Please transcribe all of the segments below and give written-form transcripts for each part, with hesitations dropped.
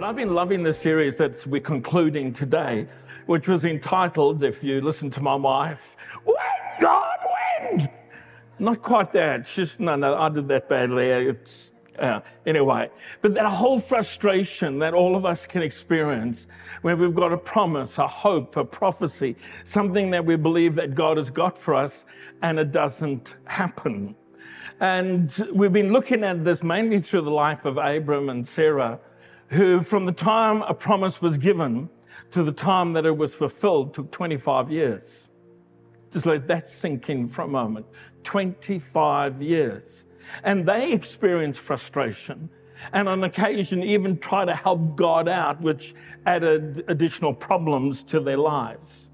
But I've been loving the series that we're concluding today, which was entitled, if you listen to my wife, When, God, when? Not quite that. She's, no, I did that badly. It's, anyway, but that whole frustration that all of us can experience when we've got a promise, a hope, a prophecy, something that we believe that God has got for us and it doesn't happen. And we've been looking at this mainly through the life of Abraham and Sarah, who from the time a promise was given to the time that it was fulfilled took 25 years. Just let that sink in for a moment. 25 years. And they experience frustration and on occasion even try to help God out, which added additional problems to their lives.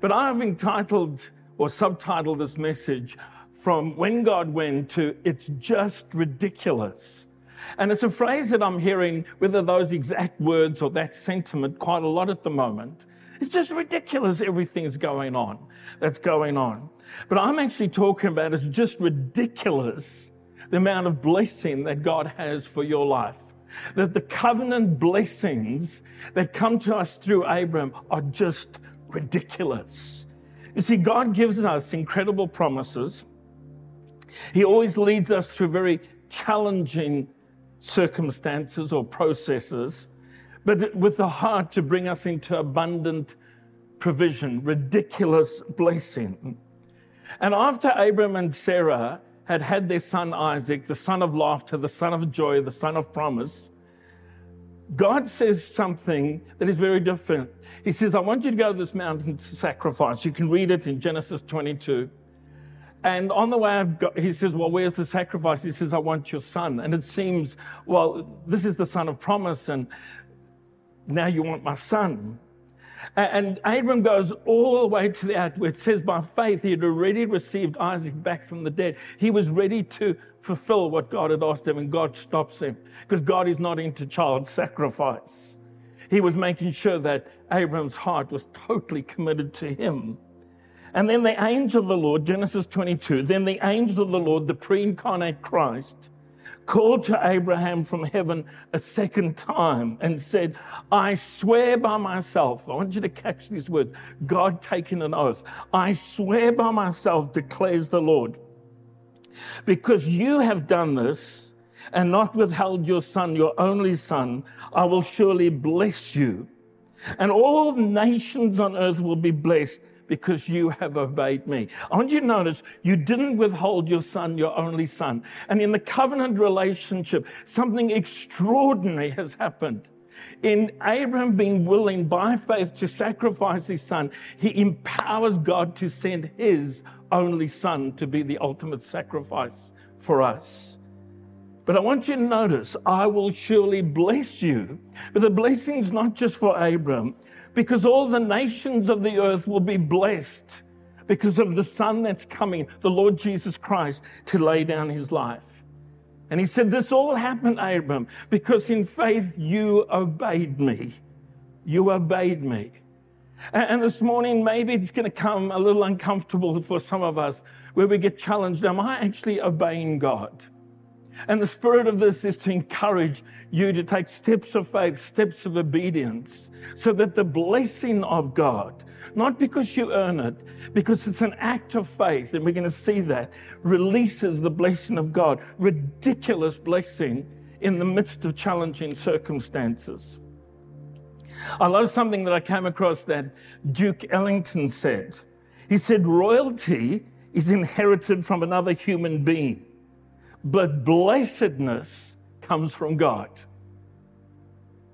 But I've entitled or subtitled this message from When God Went to It's Just Ridiculous. And it's a phrase that I'm hearing, whether those exact words or that sentiment, quite a lot at the moment. It's just ridiculous everything's going on, that's going on. But I'm actually talking about it's just ridiculous the amount of blessing that God has for your life. That the covenant blessings that come to us through Abraham are just ridiculous. You see, God gives us incredible promises. He always leads us through very challenging circumstances or processes, but with the heart to bring us into abundant provision, ridiculous blessing. And after Abraham and Sarah had had their son Isaac, the son of laughter, the son of joy, the son of promise, God says something that is very different. He says, I want you to go to this mountain to sacrifice. You can read it in Genesis 22. And on the way, he says, well, where's the sacrifice? He says, I want your son. And it seems, well, this is the son of promise, and now you want my son. And Abram goes all the way to the end, where it says by faith he had already received Isaac back from the dead. He was ready to fulfill what God had asked him, and God stops him because God is not into child sacrifice. He was making sure that Abram's heart was totally committed to him. And then the angel of the Lord, Genesis 22, then the angel of the Lord, the pre-incarnate Christ, called to Abraham from heaven a second time and said, I swear by myself. I want you to catch these words. God taking an oath. I swear by myself, declares the Lord, because you have done this and not withheld your son, your only son, I will surely bless you. And all nations on earth will be blessed because you have obeyed me. I want you to notice, you didn't withhold your son, your only son. And in the covenant relationship, something extraordinary has happened. In Abraham being willing by faith to sacrifice his son, he empowers God to send his only son to be the ultimate sacrifice for us. But I want you to notice, I will surely bless you. But the blessing's not just for Abram, because all the nations of the earth will be blessed because of the son that's coming, the Lord Jesus Christ, to lay down his life. And he said, this all happened, Abram, because in faith you obeyed me. You obeyed me. And this morning, maybe it's going to come a little uncomfortable for some of us where we get challenged. Am I actually obeying God? And the spirit of this is to encourage you to take steps of faith, steps of obedience, so that the blessing of God, not because you earn it, because it's an act of faith, and we're going to see that, releases the blessing of God, ridiculous blessing in the midst of challenging circumstances. I love something that I came across that Duke Ellington said. He said, royalty is inherited from another human being, but blessedness comes from God.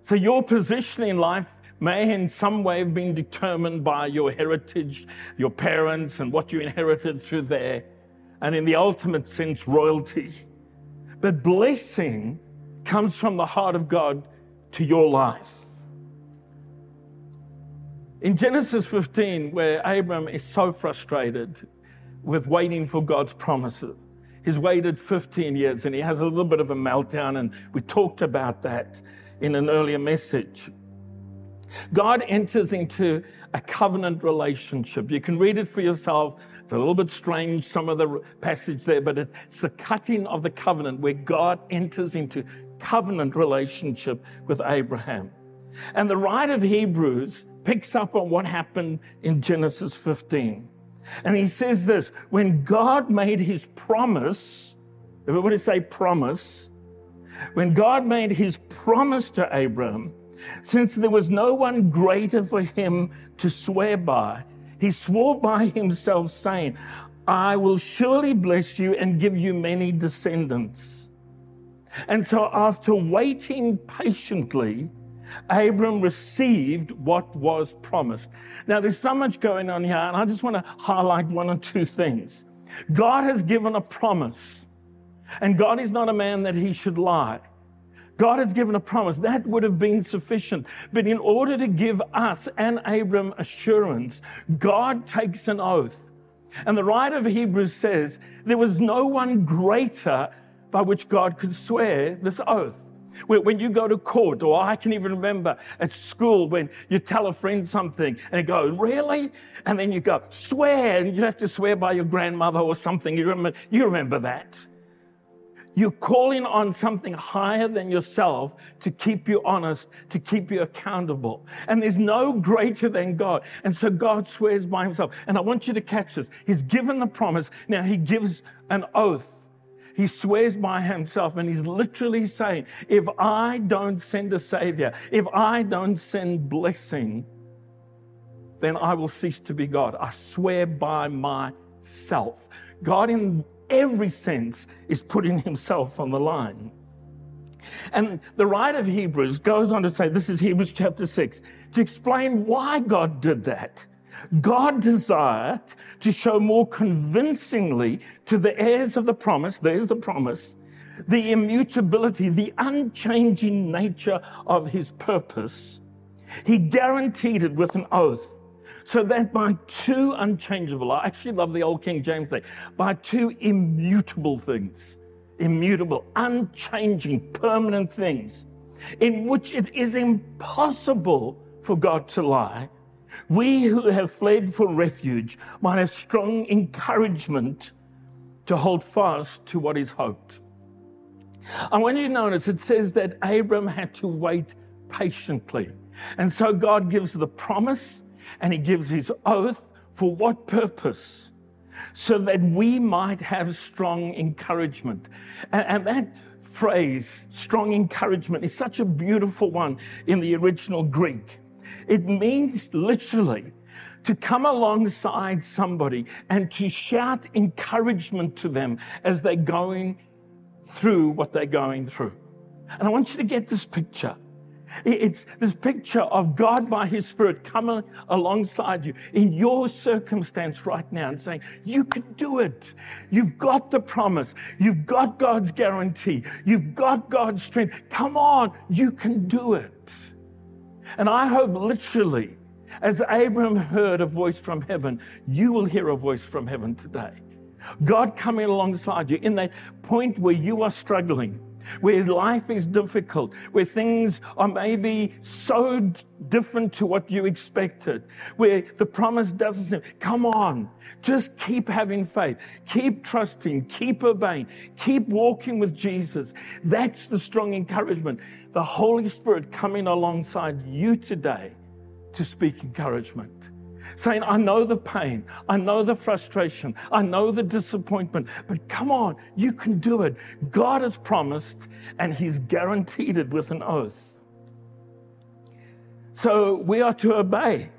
So your position in life may in some way have been determined by your heritage, your parents, and what you inherited through there, and in the ultimate sense, royalty. But blessing comes from the heart of God to your life. In Genesis 15, where Abram is so frustrated with waiting for God's promises, he's waited 15 years and he has a little bit of a meltdown, and we talked about that in an earlier message. God enters into a covenant relationship. You can read it for yourself. It's a little bit strange, some of the passage there, but it's the cutting of the covenant where God enters into covenant relationship with Abraham. And the writer of Hebrews picks up on what happened in Genesis 15. And he says this, when God made his promise, everybody say promise, when God made his promise to Abraham, since there was no one greater for him to swear by, he swore by himself saying, I will surely bless you and give you many descendants. And so after waiting patiently, Abram received what was promised. Now there's so much going on here, and I just want to highlight one or two things. God has given a promise, and God is not a man that he should lie. God has given a promise. That would have been sufficient. But in order to give us and Abram assurance, God takes an oath. And the writer of Hebrews says, there was no one greater by which God could swear this oath. When you go to court, or I can even remember at school when you tell a friend something and they go, really? And then you go, swear, and you have to swear by your grandmother or something. You remember that. You're calling on something higher than yourself to keep you honest, to keep you accountable. And there's no greater than God. And so God swears by himself. And I want you to catch this. He's given the promise. Now he gives an oath. He swears by himself, and he's literally saying, if I don't send a savior, if I don't send blessing, then I will cease to be God. I swear by myself. God in every sense is putting himself on the line. And the writer of Hebrews goes on to say, this is Hebrews chapter 6, to explain why God did that. God desired to show more convincingly to the heirs of the promise, there's the promise, the immutability, the unchanging nature of his purpose. He guaranteed it with an oath, so that by two unchangeable, I actually love the old King James thing, by two immutable things, immutable, unchanging, permanent things, in which it is impossible for God to lie, we who have fled for refuge might have strong encouragement to hold fast to what is hoped. I want you to notice it says that Abram had to wait patiently. And so God gives the promise and he gives his oath. For what purpose? So that we might have strong encouragement. And that phrase, strong encouragement, is such a beautiful one in the original Greek. It means literally to come alongside somebody and to shout encouragement to them as they're going through what they're going through. And I want you to get this picture. It's this picture of God by his Spirit coming alongside you in your circumstance right now and saying, you can do it. You've got the promise. You've got God's guarantee. You've got God's strength. Come on, you can do it. And I hope literally, as Abram heard a voice from heaven, you will hear a voice from heaven today. God coming alongside you in that point where you are struggling, where life is difficult, where things are maybe so different to what you expected, where the promise doesn't seem. Come on, just keep having faith, keep trusting, keep obeying, keep walking with Jesus. That's the strong encouragement. The Holy Spirit coming alongside you today to speak encouragement. Saying, I know the pain, I know the frustration, I know the disappointment, but come on, you can do it. God has promised and he's guaranteed it with an oath. So we are to obey,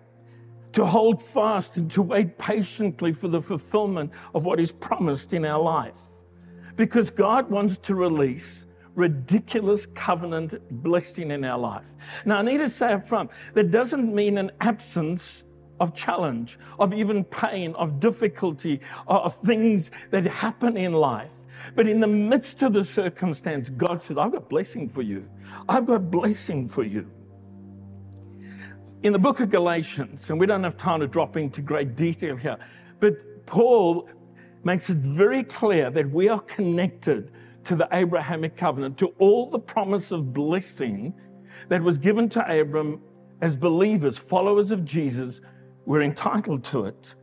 to hold fast and to wait patiently for the fulfillment of what is promised in our life. Because God wants to release ridiculous covenant blessing in our life. Now I need to say up front, that doesn't mean an absence of challenge, of even pain, of difficulty, of things that happen in life. But in the midst of the circumstance, God said, I've got blessing for you. I've got blessing for you. In the book of Galatians, and we don't have time to drop into great detail here, but Paul makes it very clear that we are connected to the Abrahamic covenant, to all the promise of blessing that was given to Abram as believers, followers of Jesus, we're entitled to it.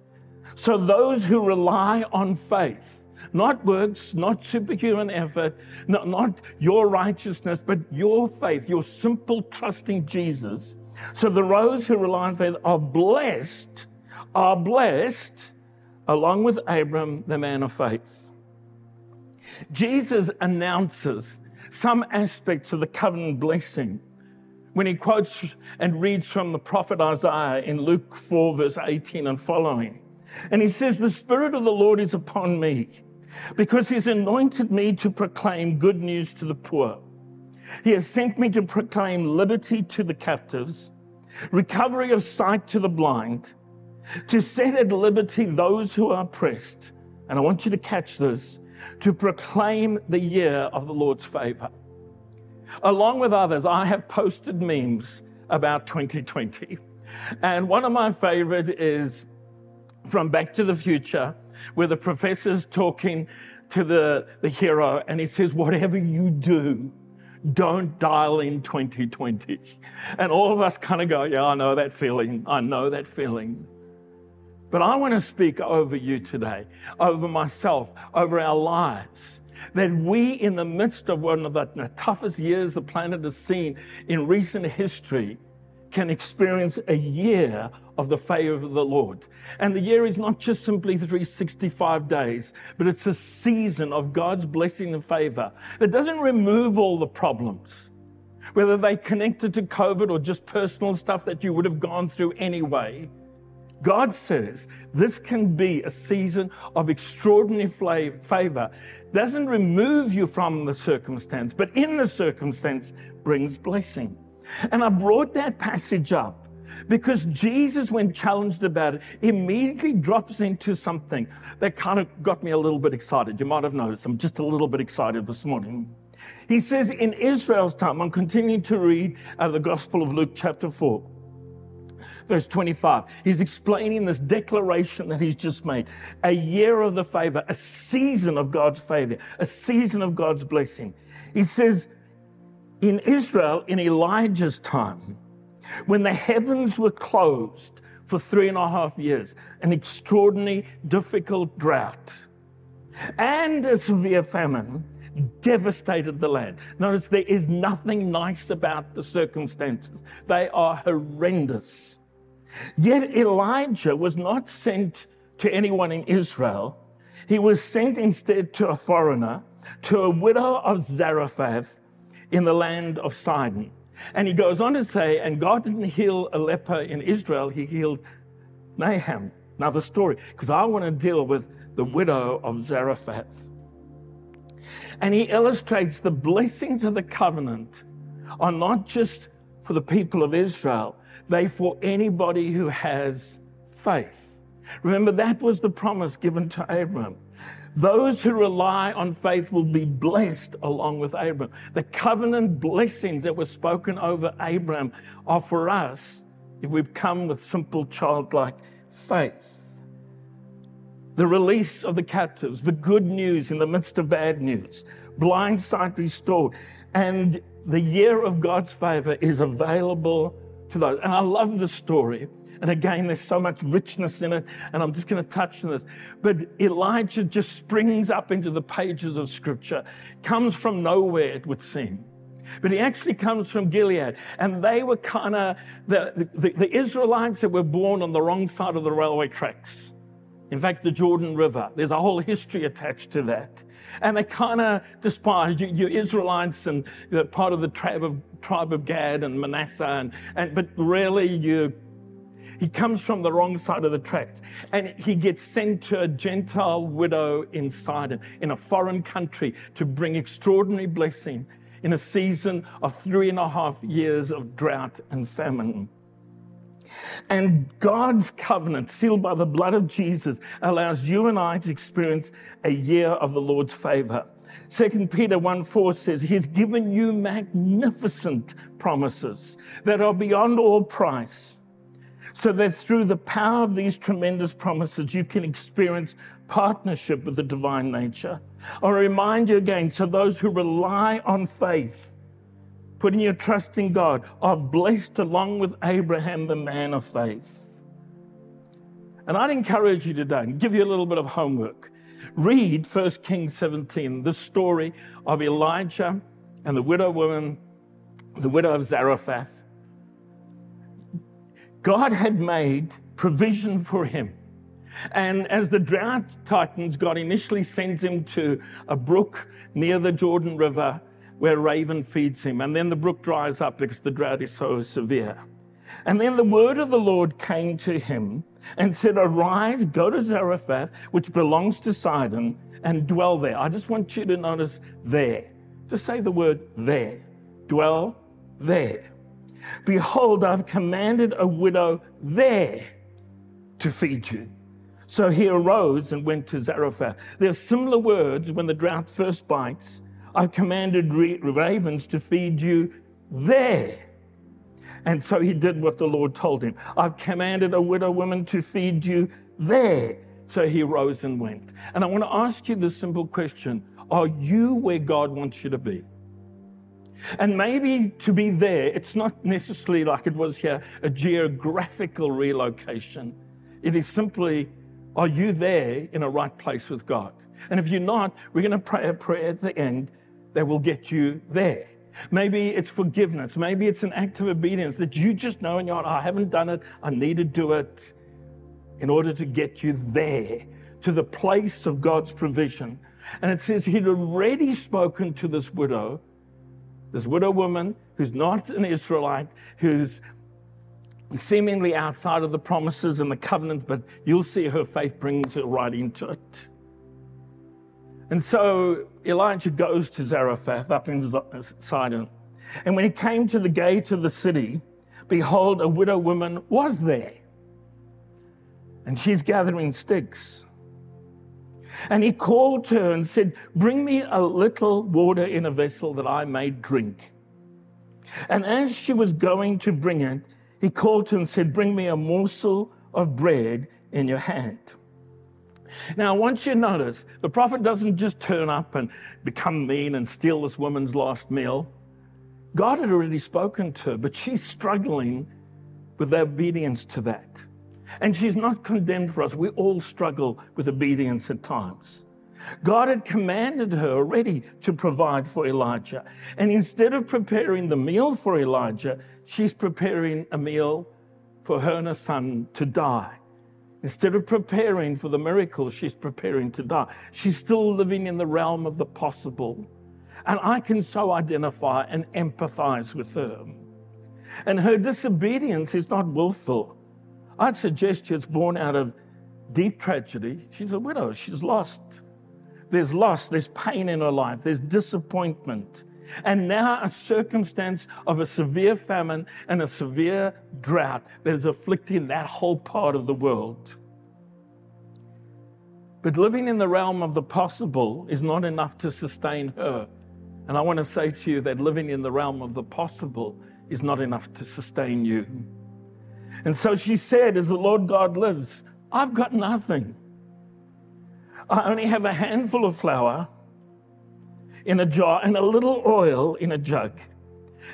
So those who rely on faith, not works, not superhuman effort, not your righteousness, but your faith, your simple trusting Jesus. So the those who rely on faith are blessed along with Abraham, the man of faith. Jesus announces some aspects of the covenant blessing when he quotes and reads from the prophet Isaiah in Luke 4, verse 18 and following. And he says, "The Spirit of the Lord is upon me, because he's anointed me to proclaim good news to the poor. He has sent me to proclaim liberty to the captives, recovery of sight to the blind, to set at liberty those who are oppressed." And I want you to catch this, to proclaim the year of the Lord's favor. Along with others, I have posted memes about 2020. And one of my favorite is from Back to the Future, where the professor's talking to the hero and he says, "Whatever you do, don't dial in 2020. And all of us kind of go, "Yeah, I know that feeling. I know that feeling." But I want to speak over you today, over myself, over our lives, that we, in the midst of one of the toughest years the planet has seen in recent history, can experience a year of the favor of the Lord. And the year is not just simply 365 days, but it's a season of God's blessing and favor that doesn't remove all the problems, whether they connected to COVID or just personal stuff that you would have gone through anyway. God says this can be a season of extraordinary favor. Doesn't remove you from the circumstance, but in the circumstance brings blessing. And I brought that passage up because Jesus, when challenged about it, immediately drops into something that kind of got me a little bit excited. You might have noticed I'm just a little bit excited this morning. He says in Israel's time, I'm continuing to read out of the Gospel of Luke chapter 4, verse 25. He's explaining this declaration that he's just made, a year of the favor, a season of God's favor, a season of God's blessing. He says, in Israel, in Elijah's time, when the heavens were closed for 3.5 years, an extraordinary, difficult drought and a severe famine devastated the land. Notice there is nothing nice about the circumstances. They are horrendous. Yet Elijah was not sent to anyone in Israel. He was sent instead to a foreigner, to a widow of Zarephath, in the land of Sidon. And he goes on to say, and God didn't heal a leper in Israel, he healed Naaman. Another story, because I want to deal with the widow of Zarephath. And he illustrates the blessings of the covenant are not just for the people of Israel, they for anybody who has faith. Remember, that was the promise given to Abraham. Those who rely on faith will be blessed along with Abraham. The covenant blessings that were spoken over Abraham are for us if we come with simple childlike faith. The release of the captives, the good news in the midst of bad news, blind sight restored, and the year of God's favor is available to those. And I love this story. And again, there's so much richness in it, and I'm just going to touch on this. But Elijah just springs up into the pages of Scripture, comes from nowhere, it would seem. But he actually comes from Gilead, and they were kind of the Israelites that were born on the wrong side of the railway tracks. In fact, the Jordan River, there's a whole history attached to that. And they kind of despised you Israelites and you're part of the tribe of Gad and Manasseh, but really you... He comes from the wrong side of the tracks, and he gets sent to a Gentile widow in Sidon, in a foreign country, to bring extraordinary blessing in a season of 3.5 years of drought and famine. And God's covenant, sealed by the blood of Jesus, allows you and I to experience a year of the Lord's favor. 2 Peter 1:4 says, "He's given you magnificent promises that are beyond all price, so that through the power of these tremendous promises, you can experience partnership with the divine nature." I'll remind you again, so those who rely on faith putting your trust in God, are blessed along with Abraham, the man of faith. And I'd encourage you today and give you a little bit of homework. Read 1 Kings 17, the story of Elijah and the widow woman, the widow of Zarephath. God had made provision for him. And as the drought tightens, God initially sends him to a brook near the Jordan River where a raven feeds him. And then the brook dries up because the drought is so severe. And then the word of the Lord came to him and said, "Arise, go to Zarephath, which belongs to Sidon, and dwell there." I just want you to notice there. Just say the word there. Dwell there. "Behold, I've commanded a widow there to feed you." So he arose and went to Zarephath. There are similar words when the drought first bites. "I've commanded ravens to feed you there." And so he did what the Lord told him. "I've commanded a widow woman to feed you there." So he rose and went. And I want to ask you the simple question: are you where God wants you to be? And maybe to be there, it's not necessarily, like it was here, a geographical relocation. It is simply, are you there in a right place with God? And if you're not, we're going to pray a prayer at the end that will get you there. Maybe it's forgiveness. Maybe it's an act of obedience that you just know in your heart, I haven't done it. I need to do it in order to get you there, to the place of God's provision. And it says he'd already spoken to this widow woman who's not an Israelite, who's seemingly outside of the promises and the covenant, but you'll see her faith brings her right into it. And so Elijah goes to Zarephath up in Sidon. And when he came to the gate of the city, behold, a widow woman was there. And she's gathering sticks. And he called to her and said, "Bring me a little water in a vessel that I may drink." And as she was going to bring it, he called to her and said, "Bring me a morsel of bread in your hand." Now, I want you to notice, the prophet doesn't just turn up and become mean and steal this woman's last meal. God had already spoken to her, but she's struggling with their obedience to that. And she's not condemned for us. We all struggle with obedience at times. God had commanded her already to provide for Elijah. And instead of preparing the meal for Elijah, she's preparing a meal for her and her son to die. Instead of preparing for the miracle, she's preparing to die. She's still living in the realm of the possible. And I can so identify and empathize with her. And her disobedience is not willful. I'd suggest it's born out of deep tragedy. She's a widow. She's lost. There's loss. There's pain in her life. There's disappointment. And now a circumstance of a severe famine and a severe drought that is afflicting that whole part of the world. But living in the realm of the possible is not enough to sustain her. And I want to say to you that living in the realm of the possible is not enough to sustain you. And so she said, "As the Lord God lives, I've got nothing. I only have a handful of flour in a jar and a little oil in a jug.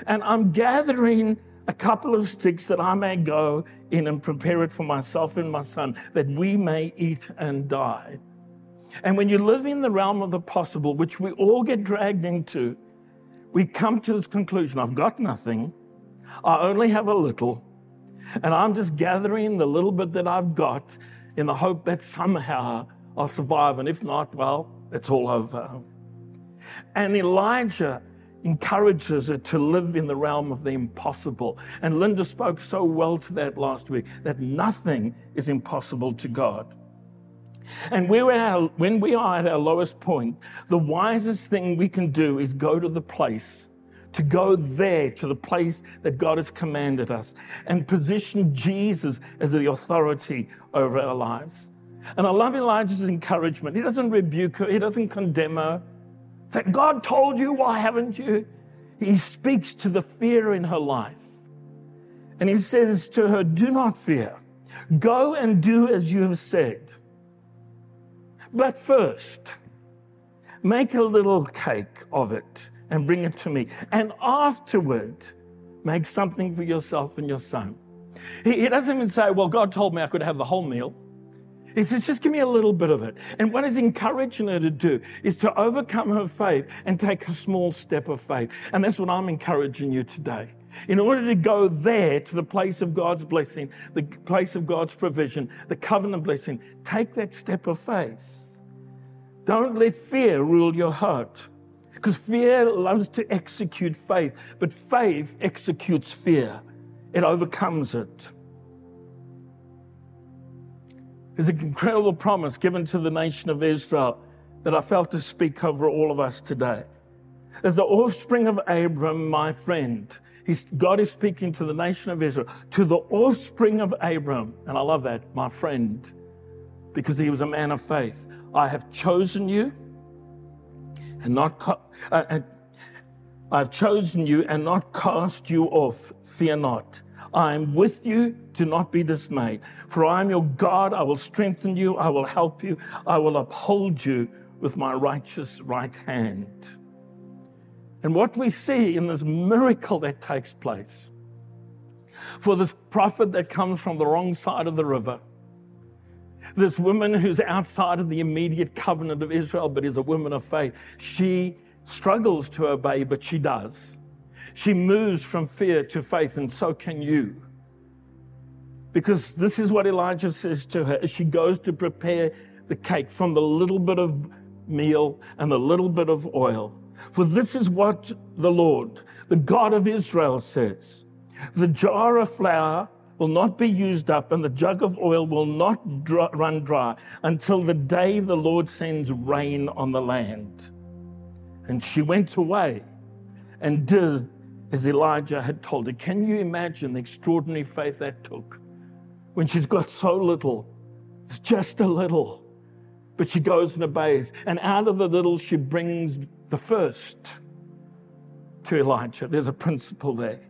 And I'm gathering a couple of sticks that I may go in and prepare it for myself and my son, that we may eat and die." And when you live in the realm of the possible, which we all get dragged into, we come to this conclusion: I've got nothing. I only have a little. And I'm just gathering the little bit that I've got in the hope that somehow I'll survive. And if not, well, it's all over. And Elijah encourages her to live in the realm of the impossible. And Linda spoke so well to that last week, that nothing is impossible to God. And when we are at our lowest point, the wisest thing we can do is go to the place, to go there, to the place that God has commanded us, and position Jesus as the authority over our lives. And I love Elijah's encouragement. He doesn't rebuke her. He doesn't condemn her. That God told you, why haven't you? He speaks to the fear in her life. And he says to her, "Do not fear. Go and do as you have said. But first, make a little cake of it and bring it to me. And afterward, make something for yourself and your son. He doesn't even say, well, God told me I could have the whole meal. He says, just give me a little bit of it. And what he's encouraging her to do is to overcome her faith and take a small step of faith. And that's what I'm encouraging you today. In order to go there to the place of God's blessing, the place of God's provision, the covenant blessing, take that step of faith. Don't let fear rule your heart, because fear loves to execute faith, but faith executes fear. It overcomes it. There's an incredible promise given to the nation of Israel that I felt to speak over all of us today. That the offspring of Abraham, my friend, God is speaking to the nation of Israel, to the offspring of Abraham. And I love that, my friend, because he was a man of faith. I have chosen you and not cast you off. Fear not. I am with you. Do not be dismayed. For I am your God. I will strengthen you. I will help you. I will uphold you with my righteous right hand. And what we see in this miracle that takes place for this prophet that comes from the wrong side of the river, this woman who's outside of the immediate covenant of Israel but is a woman of faith, she struggles to obey, but she does. She moves from fear to faith, and so can you. Because this is what Elijah says to her as she goes to prepare the cake from the little bit of meal and the little bit of oil. For this is what the Lord, the God of Israel, says. The jar of flour will not be used up, and the jug of oil will not run dry until the day the Lord sends rain on the land. And she went away and did as Elijah had told her. Can you imagine the extraordinary faith that took when she's got so little? It's just a little. But she goes and obeys. And out of the little, she brings the first to Elijah. There's a principle there.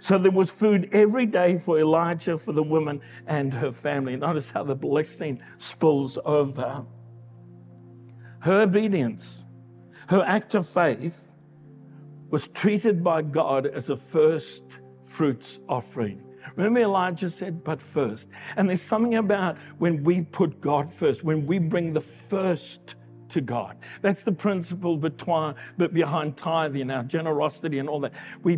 So there was food every day for Elijah, for the woman and her family. Notice how the blessing spills over. Her obedience, her act of faith, was treated by God as a first fruits offering. Remember, Elijah said, but first. And there's something about when we put God first, when we bring the first to God. That's the principle behind tithing, our generosity and all that. We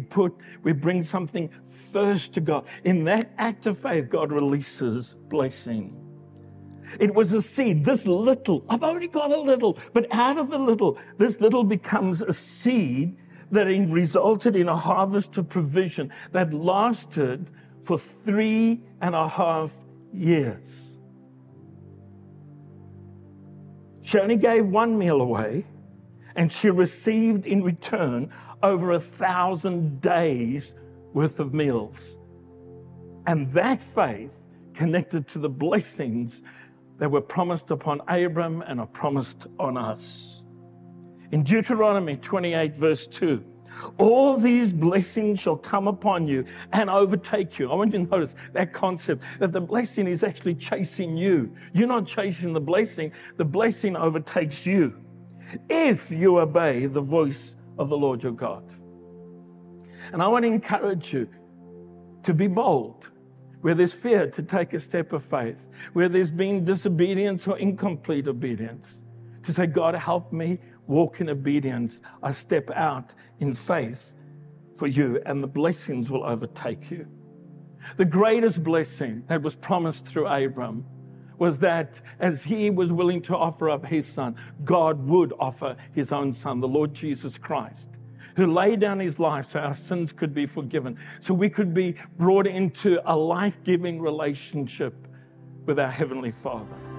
bring something first to God. In that act of faith, God releases blessing. It was a seed, this little. I've only got a little, but out of the little, this little becomes a seed that resulted in a harvest of provision that lasted for 3.5 years. She only gave one meal away, and she received in return over 1,000 days worth of meals. And that faith connected to the blessings that were promised upon Abram and are promised on us. In Deuteronomy 28, verse 2, all these blessings shall come upon you and overtake you. I want you to notice that concept, that the blessing is actually chasing you. You're not chasing the blessing overtakes you if you obey the voice of the Lord your God. And I want to encourage you to be bold. Where there's fear, to take a step of faith. Where there's been disobedience or incomplete obedience, to say, God, help me walk in obedience. I step out in faith for you, and the blessings will overtake you. The greatest blessing that was promised through Abram was that as he was willing to offer up his son, God would offer his own son, the Lord Jesus Christ, who laid down his life so our sins could be forgiven, so we could be brought into a life-giving relationship with our Heavenly Father.